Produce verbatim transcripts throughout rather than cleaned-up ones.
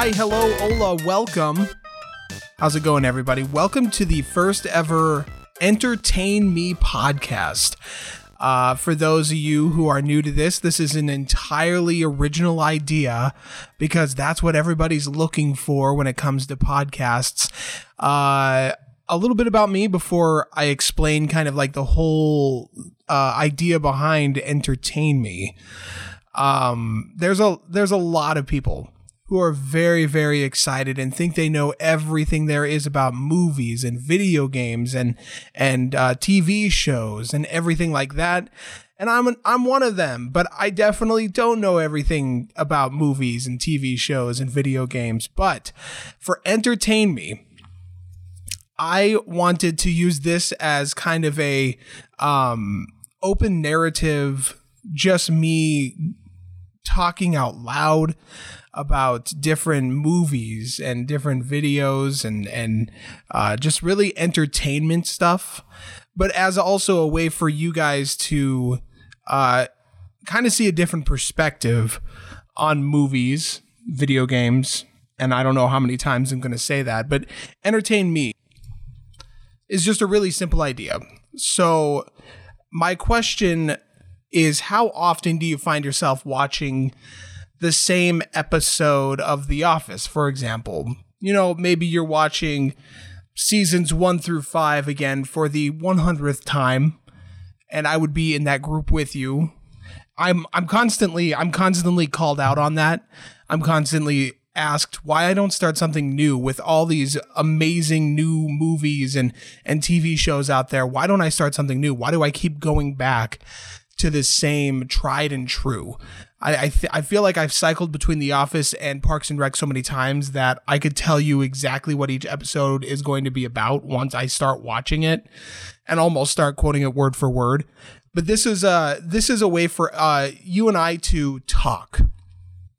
Hi, hello, hola, welcome. How's it going, everybody? Welcome to the first ever Entertain Me podcast. Uh, for those of you who are new to this, this is an entirely original idea because that's what everybody's looking for when it comes to podcasts. Uh, a little bit about me before I explain kind of like the whole uh, idea behind Entertain Me. Um, there's a there's a lot of people who are very, very excited and think they know everything there is about movies and video games and and uh, T V shows and everything like that. And I'm an, I'm one of them, but I definitely don't know everything about movies and T V shows and video games. But for Entertain Me, I wanted to use this as kind of a um, open narrative, just me talking out loud about different movies and different videos and and uh, just really entertainment stuff, but as also a way for you guys to uh, kind of see a different perspective on movies, video games, and I don't know how many times I'm going to say that, but Entertain Me is just a really simple idea. So my question is, how often do you find yourself watching the same episode of The Office, for example? You know, maybe you're watching seasons one through five again for the hundredth time, and I would be in that group with you. I'm I'm constantly I'm constantly called out on that. I'm constantly asked why I don't start something new with all these amazing new movies and and T V shows out there. Why don't I start something new? Why do I keep going back to the same tried and true? I I, th- I feel like I've cycled between The Office and Parks and Rec so many times that I could tell you exactly what each episode is going to be about once I start watching it and almost start quoting it word for word. But this is uh this is a way for uh you and I to talk.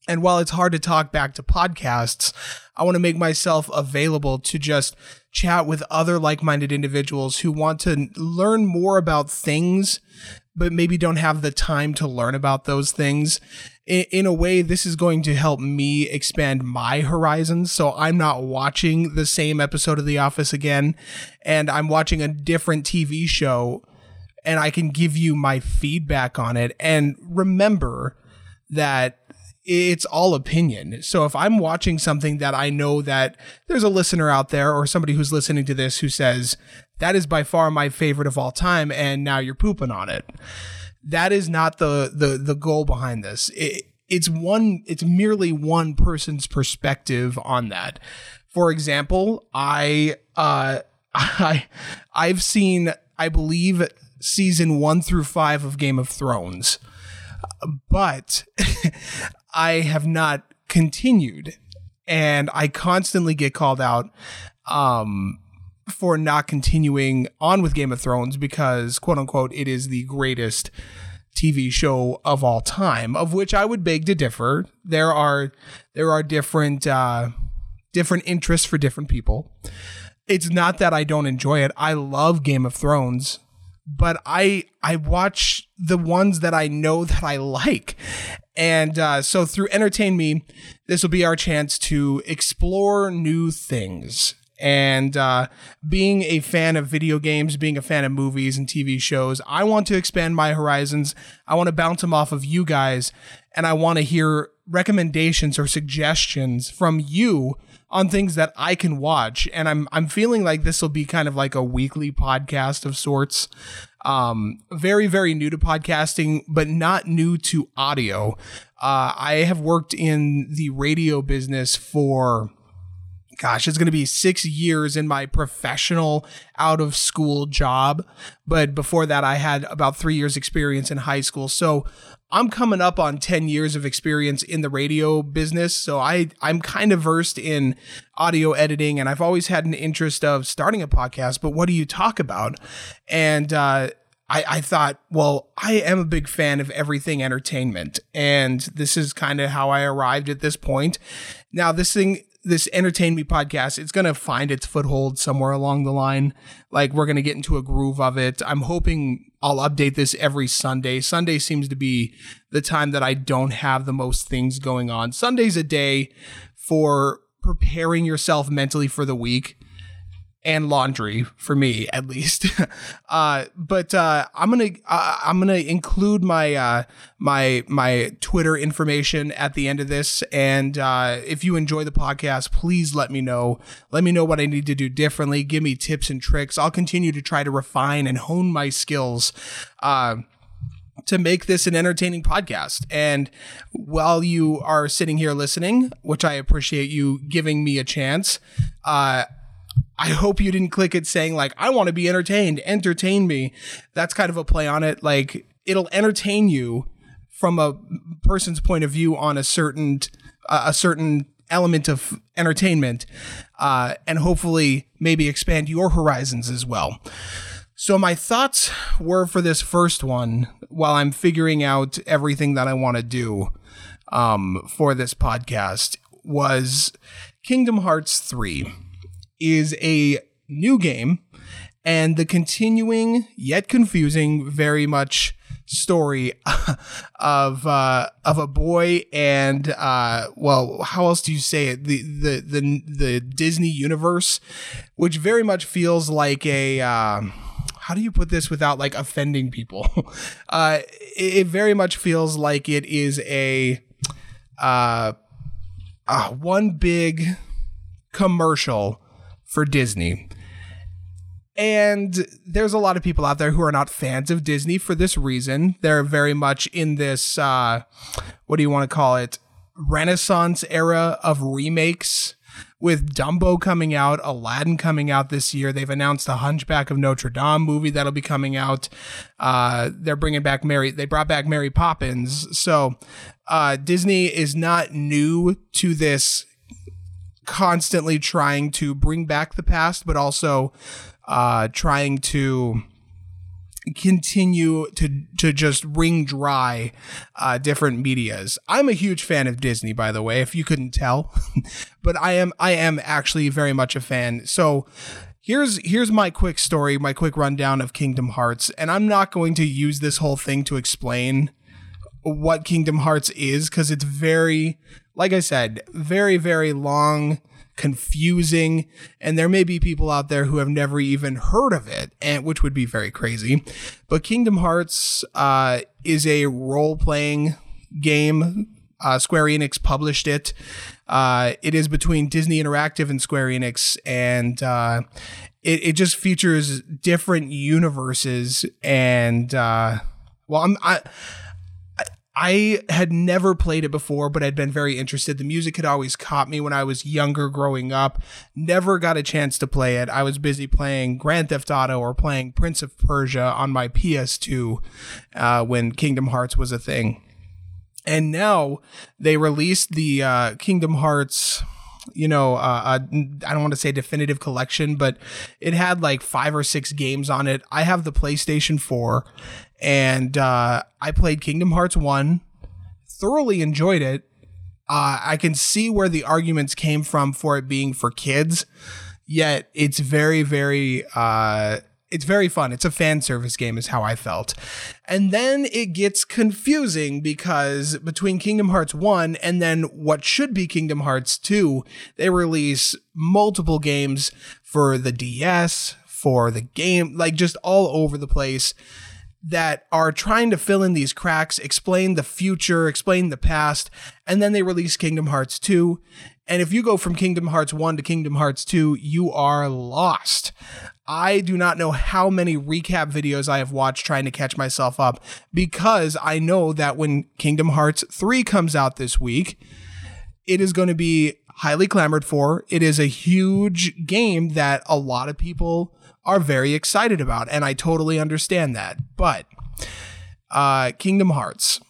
And while it's hard to talk back to podcasts, I want to make myself available to just chat with other like-minded individuals who want to learn more about things but maybe don't have the time to learn about those things. In, in a way, this is going to help me expand my horizons. So I'm not watching the same episode of The Office again, and I'm watching a different T V show, and I can give you my feedback on it. And remember that it's all opinion. So if I'm watching something that I know that there's a listener out there or somebody who's listening to this who says, that is by far my favorite of all time, and now you're pooping on it, that is not the the the goal behind this. It, it's one. It's merely one person's perspective on that. For example, I uh I I've seen, I believe, season one through five of Game of Thrones, but I have not continued, and I constantly get called out um, for not continuing on with Game of Thrones because, quote unquote, it is the greatest T V show of all time, of which I would beg to differ. There are there are different uh, different interests for different people. It's not that I don't enjoy it. I love Game of Thrones, but I I watch the ones that I know that I like. And uh, so through Entertain Me, this will be our chance to explore new things. And uh, being a fan of video games, being a fan of movies and T V shows, I want to expand my horizons. I want to bounce them off of you guys. And I want to hear recommendations or suggestions from you on things that I can watch. And I'm I'm feeling like this will be kind of like a weekly podcast of sorts. Um, very, very new to podcasting, but not new to audio. Uh, I have worked in the radio business for... Gosh, it's going to be six years in my professional out-of-school job. But before that, I had about three years experience in high school. So I'm coming up on ten years of experience in the radio business. So I, I'm kind of versed in audio editing, and I've always had an interest of starting a podcast. But what do you talk about? And uh, I, I thought, well, I am a big fan of everything entertainment. And this is kind of how I arrived at this point. Now, this thing... This Entertain Me podcast, it's going to find its foothold somewhere along the line. Like, we're going to get into a groove of it. I'm hoping I'll update this every Sunday. Sunday seems to be the time that I don't have the most things going on. Sunday's a day for preparing yourself mentally for the week, and laundry for me at least. uh, but uh, I'm gonna uh, I'm gonna include my uh, my my Twitter information at the end of this. And uh, if you enjoy the podcast, please let me know. Let me know what I need to do differently. Give me tips and tricks. I'll continue to try to refine and hone my skills Uh, to make this an entertaining podcast. And while you are sitting here listening, which I appreciate you giving me a chance, uh, I hope you didn't click it saying like, I want to be entertained, entertain me. That's kind of a play on it. Like, it'll entertain you from a person's point of view on a certain, uh, a certain element of entertainment, uh, and hopefully maybe expand your horizons as well. So my thoughts were for this first one, while I'm figuring out everything that I want to do um, for this podcast, was Kingdom Hearts three is a new game, and the continuing, yet confusing, very much story of uh, of a boy and, uh, well, how else do you say it? The, the, the, the Disney universe, which very much feels like a... Uh, How do you put this without like offending people? Uh, it, it very much feels like it is a uh, uh, one big commercial for Disney. And there's a lot of people out there who are not fans of Disney for this reason. They're very much in this, uh, what do you want to call it? Renaissance era of remakes. With Dumbo coming out, Aladdin coming out this year. They've announced the Hunchback of Notre Dame movie that'll be coming out. Uh, they're bringing back Mary. They brought back Mary Poppins. So uh, Disney is not new to this constantly trying to bring back the past, but also uh, trying to continue to to just wring dry uh different medias. I'm a huge fan of Disney, by the way, if you couldn't tell. But I am I am actually very much a fan. So here's here's my quick story, my quick rundown of Kingdom Hearts, and I'm not going to use this whole thing to explain what Kingdom Hearts is, because it's very, like I said, very, very long, confusing, and there may be people out there who have never even heard of it, and which would be very crazy. But Kingdom Hearts uh, is a role-playing game. Uh, Square Enix published it. Uh, it is between Disney Interactive and Square Enix, and uh, it, it just features different universes. And uh, well, I'm I. I had never played it before, but I'd been very interested. The music had always caught me when I was younger growing up. Never got a chance to play it. I was busy playing Grand Theft Auto or playing Prince of Persia on my P S two uh, when Kingdom Hearts was a thing. And now they released the uh, Kingdom Hearts... You know, uh, I don't want to say definitive collection, but it had like five or six games on it. I have the PlayStation four, and uh, I played Kingdom Hearts one, thoroughly enjoyed it. Uh, I can see where the arguments came from for it being for kids, yet it's very, very, uh, it's very fun. It's a fan service game is how I felt. And then it gets confusing because between Kingdom Hearts one and then what should be Kingdom Hearts two, they release multiple games for the D S, for the game, like just all over the place, that are trying to fill in these cracks, explain the future, explain the past, and then they release Kingdom Hearts two. And if you go from Kingdom Hearts one to Kingdom Hearts two, you are lost. I do not know how many recap videos I have watched trying to catch myself up, because I know that when Kingdom Hearts three comes out this week, it is going to be highly clamored for. It is a huge game that a lot of people are very excited about, and I totally understand that. But uh, Kingdom Hearts,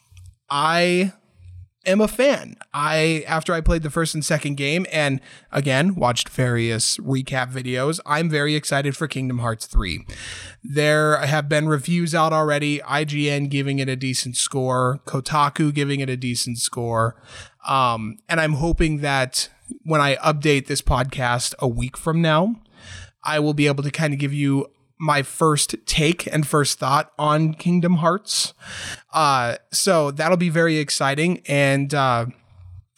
I am a fan. I, after I played the first and second game, and again, watched various recap videos, I'm very excited for Kingdom Hearts three. There have been reviews out already, I G N giving it a decent score, Kotaku giving it a decent score, um, and I'm hoping that when I update this podcast a week from now, I will be able to kind of give you my first take and first thought on Kingdom Hearts. Uh, so that'll be very exciting. And uh,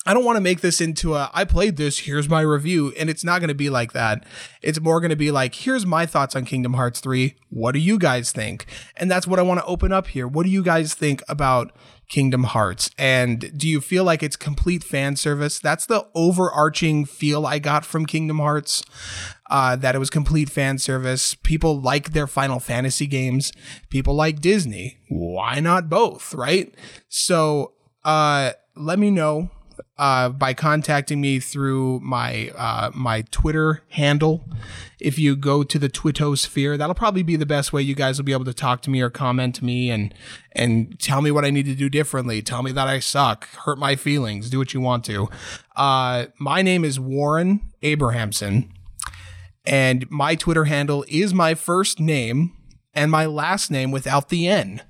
I don't want to make this into a, I played this, here's my review. And it's not going to be like that. It's more going to be like, here's my thoughts on Kingdom Hearts three. What do you guys think? And that's what I want to open up here. What do you guys think about Kingdom Hearts? And do you feel like it's complete fan service? That's the overarching feel I got from Kingdom Hearts, uh, that it was complete fan service. People like their Final Fantasy games. People like Disney. Why not both, right? So uh, let me know. Uh, by contacting me through my uh, my Twitter handle. If you go to the Twitosphere, that'll probably be the best way you guys will be able to talk to me or comment to me and and tell me what I need to do differently. Tell me that I suck. Hurt my feelings. Do what you want to. Uh, my name is Warren Abrahamson, and my Twitter handle is my first name and my last name without the N.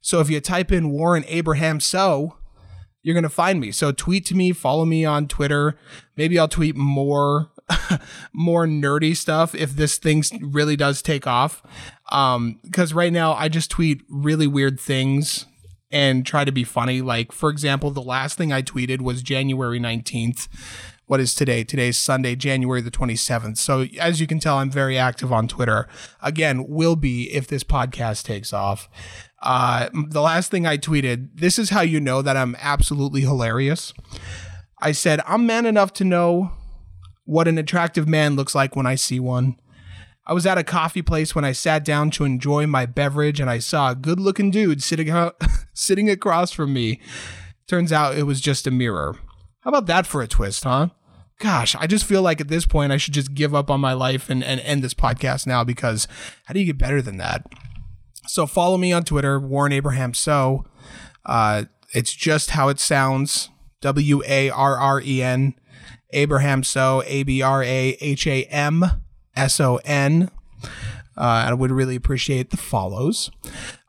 So if you type in Warren Abraham, so... you're going to find me. So tweet to me, follow me on Twitter. Maybe I'll tweet more, more nerdy stuff if this thing really does take off. Um, because right now I just tweet really weird things and try to be funny. Like, for example, the last thing I tweeted was January nineteenth. What is today? Today's Sunday, January the twenty-seventh. So as you can tell, I'm very active on Twitter. Again, will be if this podcast takes off. Uh, the last thing I tweeted, this is how you know that I'm absolutely hilarious. I said, I'm man enough to know what an attractive man looks like when I see one. I was at a coffee place when I sat down to enjoy my beverage and I saw a good looking dude sitting, out, sitting across from me. Turns out it was just a mirror. How about that for a twist, huh? Gosh, I just feel like at this point I should just give up on my life and, and end this podcast now, because how do you get better than that? So follow me on Twitter, Warren Abraham. So uh, it's just how it sounds. W A R R E N, Abraham. So A B R A H A M S O N. Uh, I would really appreciate the follows.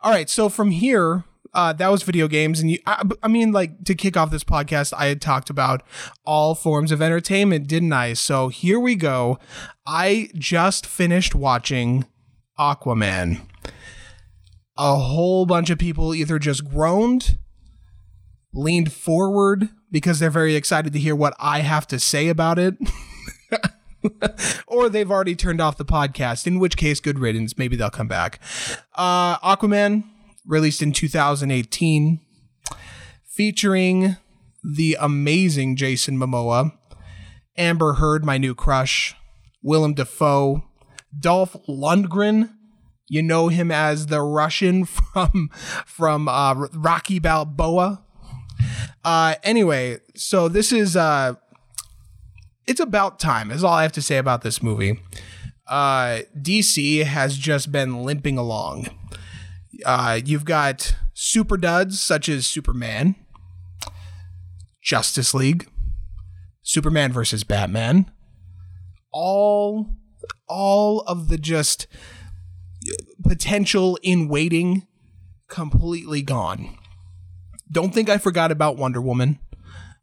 All right. So from here, uh, that was video games. And you, I, I mean, like, to kick off this podcast, I had talked about all forms of entertainment, didn't I? So here we go. I just finished watching Aquaman. A whole bunch of people either just groaned, leaned forward because they're very excited to hear what I have to say about it, or they've already turned off the podcast, in which case, good riddance. Maybe they'll come back. Uh, Aquaman, released in two thousand eighteen, featuring the amazing Jason Momoa, Amber Heard, my new crush, Willem Dafoe, Dolph Lundgren. You know him as the Russian from from uh, Rocky Balboa. Uh, anyway, so this is, uh, it's about time, is all I have to say about this movie. Uh, D C has just been limping along. Uh, you've got super duds such as Superman, Justice League, Superman versus Batman, all, all of the just... potential in waiting completely gone. Don't think I forgot about Wonder Woman.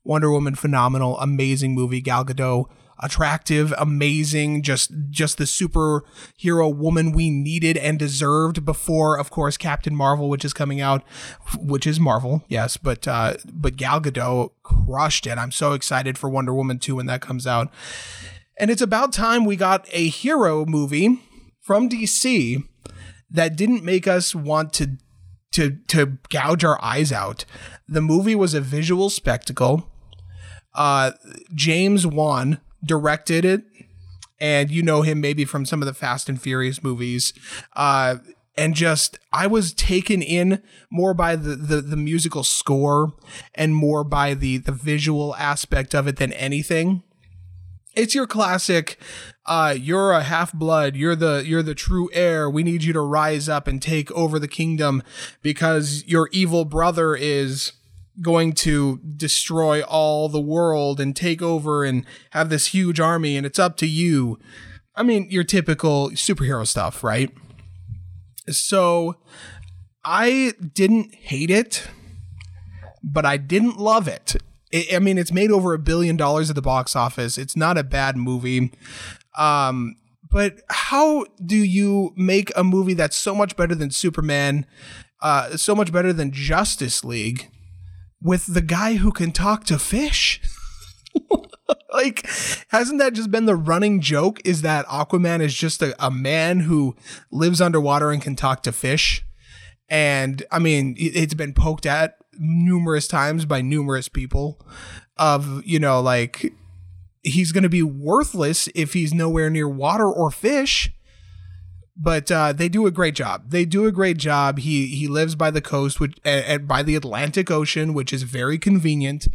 Wonder Woman, phenomenal, amazing movie. Gal Gadot, attractive, amazing, just just the superhero woman we needed and deserved before, of course, Captain Marvel, which is coming out, which is Marvel, yes, but uh, but Gal Gadot crushed it. I'm so excited for Wonder Woman two when that comes out. And it's about time we got a hero movie from D C that didn't make us want to, to, to gouge our eyes out. The movie was a visual spectacle. Uh, James Wan directed it, and you know him maybe from some of the Fast and Furious movies. Uh, and just, I was taken in more by the, the, the musical score and more by the, the visual aspect of it than anything. It's your classic, uh, you're a half-blood, you're the you're the true heir, we need you to rise up and take over the kingdom because your evil brother is going to destroy all the world and take over and have this huge army and it's up to you. I mean, your typical superhero stuff, right? So I didn't hate it, but I didn't love it. I mean, it's made over a billion dollars at the box office. It's not a bad movie. Um, but how do you make a movie that's so much better than Superman, uh, so much better than Justice League, with the guy who can talk to fish? Like, hasn't that just been the running joke? Is that Aquaman is just a, a man who lives underwater and can talk to fish? And I mean, it's been poked at numerous times by numerous people of, you know, like, he's going to be worthless if he's nowhere near water or fish. But uh, they do a great job. They do a great job. He he lives by the coast, which and by the Atlantic Ocean, which is very convenient.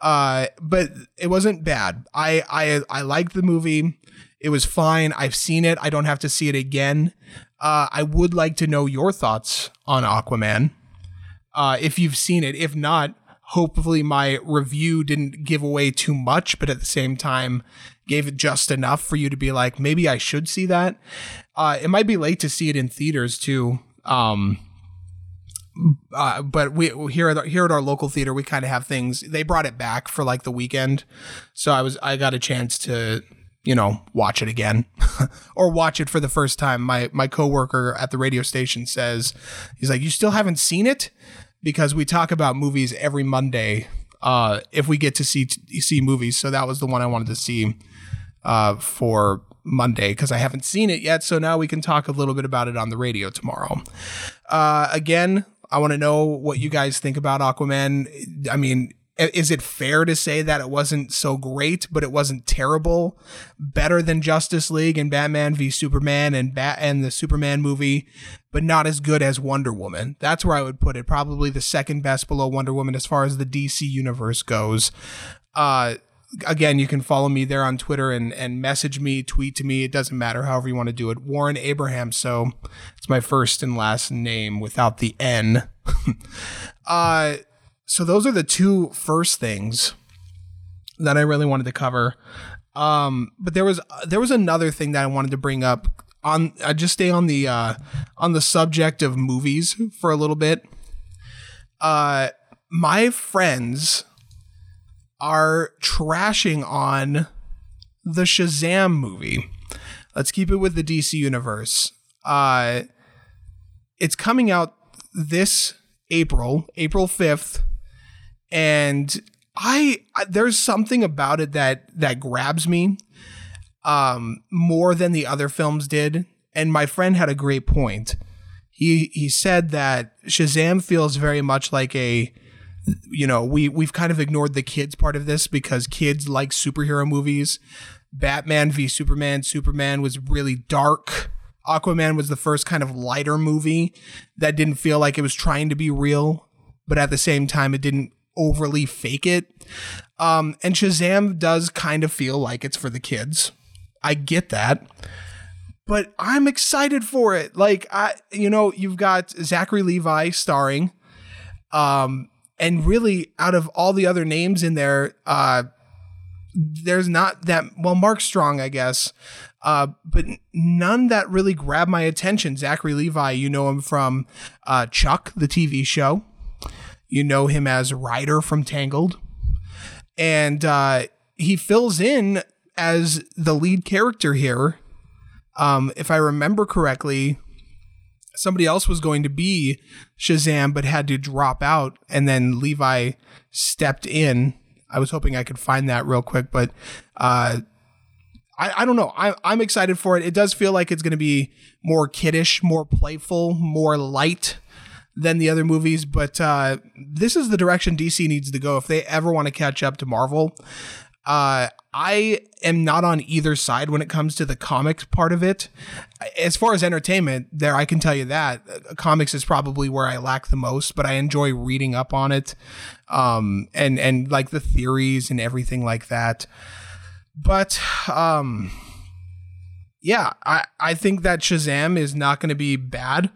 Uh, but it wasn't bad. I I I liked the movie. It was fine. I've seen it. I don't have to see it again. Uh, I would like to know your thoughts on Aquaman, uh, if you've seen it. If not, hopefully my review didn't give away too much, but at the same time gave it just enough for you to be like, maybe I should see that. Uh, it might be late to see it in theaters too. Um, uh, but we here at, here at our local theater, we kind of have things. They brought it back for like the weekend. So I was, I got a chance to, you know, watch it again or watch it for the first time. My, my coworker at the radio station says, he's like, you still haven't seen it? Because we talk about movies every Monday. Uh, if we get to see, see movies. So that was the one I wanted to see, uh, for Monday, because I haven't seen it yet. So now we can talk a little bit about it on the radio tomorrow. Uh, again, I want to know what you guys think about Aquaman. I mean, is it fair to say that it wasn't so great, but it wasn't terrible? Better than Justice League and Batman v Superman and Bat and the Superman movie, but not as good as Wonder Woman. That's where I would put it. Probably the second best below Wonder Woman as far as the D C universe goes. Uh, again, you can follow me there on Twitter and, and message me, tweet to me. It doesn't matter, however you want to do it. Warren Abraham. So it's my first and last name without the N. uh, So those are the two first things that I really wanted to cover. Um, but there was there was another thing that I wanted to bring up on. I just stay on the uh, on the subject of movies for a little bit. Uh, my friends are trashing on the Shazam movie. Let's keep it with the D C universe. Uh, it's coming out this April, April fifth. And I, there's something about it that, that grabs me, um, more than the other films did. And my friend had a great point. He, he said that Shazam feels very much like a, you know, we, we've kind of ignored the kids part of this because kids like superhero movies. Batman v Superman. Superman was really dark. Aquaman was the first kind of lighter movie that didn't feel like it was trying to be real, but at the same time, it didn't overly fake it. Um, and Shazam does kind of feel like it's for the kids. I get that, but I'm excited for it. Like, I, you know, you've got Zachary Levi starring, um, and really out of all the other names in there, uh, there's not that, well, Mark Strong, I guess, uh, but none that really grabbed my attention. Zachary Levi, you know him from, uh, Chuck, the T V show. You know him as Ryder from Tangled, and uh, he fills in as the lead character here. Um, if I remember correctly, somebody else was going to be Shazam, but had to drop out, and then Levi stepped in. I was hoping I could find that real quick, but uh, I, I don't know. I, I'm excited for it. It does feel like it's going to be more kiddish, more playful, more light than the other movies, but uh, this is the direction D C needs to go if they ever want to catch up to Marvel. Uh, I am not on either side when it comes to the comics part of it. As far as entertainment, there, I can tell you that. Uh, comics is probably where I lack the most, but I enjoy reading up on it, um, and, and like the theories and everything like that. But... Um, yeah, I, I think that Shazam is not going to be bad.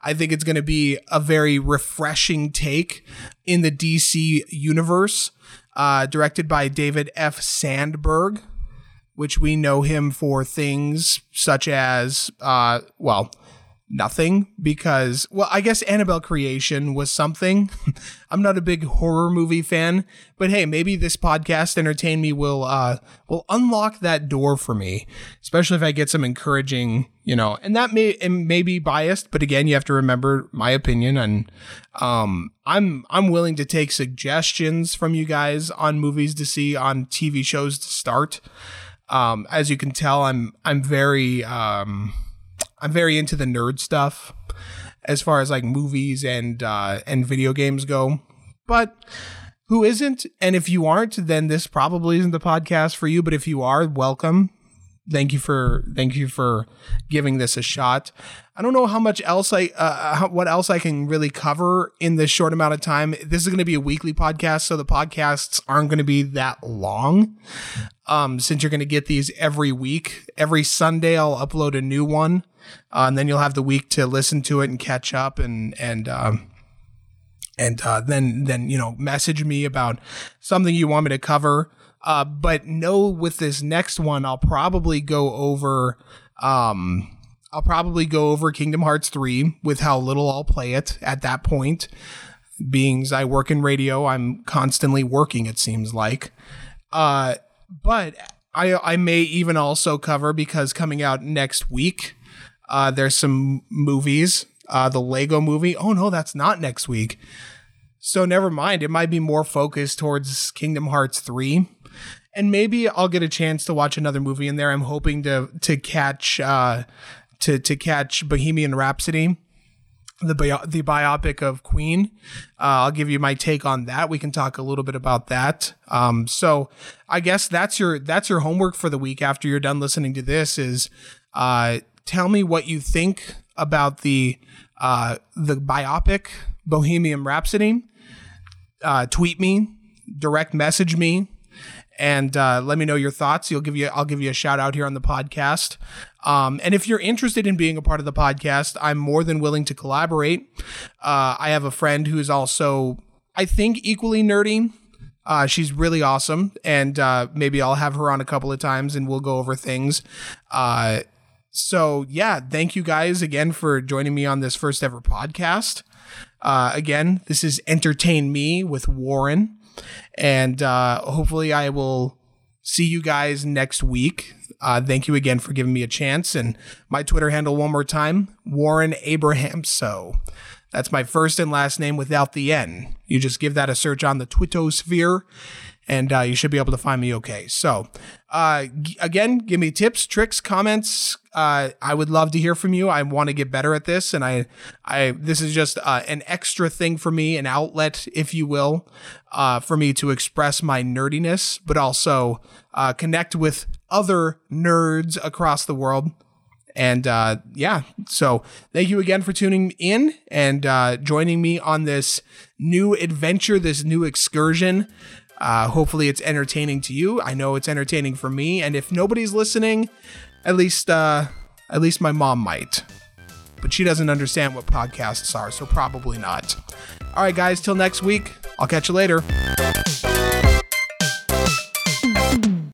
I think it's going to be a very refreshing take in the D C universe, uh, directed by David F. Sandberg, which we know him for things such as, uh, well, nothing because, well, I guess Annabelle Creation was something. I'm not a big horror movie fan, but hey, maybe this podcast, Entertain Me, will uh, will unlock that door for me, especially if I get some encouraging, you know, and that may it may be biased, but again, you have to remember my opinion, and um, I'm I'm willing to take suggestions from you guys on movies to see, on T V shows to start. Um, as you can tell, I'm I'm very um. I'm very into the nerd stuff as far as like movies and uh, and video games go, but who isn't? And if you aren't, then this probably isn't the podcast for you. But if you are, welcome. Thank you for thank you for giving this a shot. I don't know how much else I uh, how, what else I can really cover in this short amount of time. This is going to be a weekly podcast, so the podcasts aren't going to be that long. Um, since you're going to get these every week, every Sunday I'll upload a new one, uh, and then you'll have the week to listen to it and catch up, and and um, and uh, then then you know message me about something you want me to cover. Uh, but no, with this next one, I'll probably go over, um, I'll probably go over Kingdom Hearts three with how little I'll play it at that point. Being as I work in radio, I'm constantly working, it seems like. Uh, but I, I may even also cover, because coming out next week, uh, there's some movies, uh, the Lego movie. Oh no, that's not next week. So never mind. It might be more focused towards Kingdom Hearts three. And maybe I'll get a chance to watch another movie in there. I'm hoping to to catch uh, to to catch Bohemian Rhapsody, the bio- the biopic of Queen. Uh, I'll give you my take on that. We can talk a little bit about that. Um, so I guess that's your that's your homework for the week after you're done listening to this. Is uh, tell me what you think about the uh, the biopic Bohemian Rhapsody. Uh, tweet me, direct message me. And uh, let me know your thoughts. You'll give you, I'll give you a shout out here on the podcast. Um, and if you're interested in being a part of the podcast, I'm more than willing to collaborate. Uh, I have a friend who is also, I think, equally nerdy. Uh, she's really awesome. And uh, maybe I'll have her on a couple of times and we'll go over things. Uh, so, yeah, thank you guys again for joining me on this first ever podcast. Uh, again, this is Entertain Me with Warren. And uh, hopefully I will see you guys next week. Uh, thank you again for giving me a chance. And my Twitter handle one more time, Warren Abrahamson. That's my first and last name without the N. You just give that a search on the Twittosphere, and uh, you should be able to find me okay. So uh, g- again, give me tips, tricks, comments. Uh, I would love to hear from you. I want to get better at this. And I, I, this is just uh, an extra thing for me, an outlet, if you will, uh, for me to express my nerdiness, but also uh, connect with other nerds across the world. And uh, yeah, so thank you again for tuning in and uh, joining me on this new adventure, this new excursion. Uh, hopefully it's entertaining to you. I know it's entertaining for me. And if nobody's listening, at least uh, at least my mom might. But she doesn't understand what podcasts are, so probably not. All right, guys, till next week. I'll catch you later.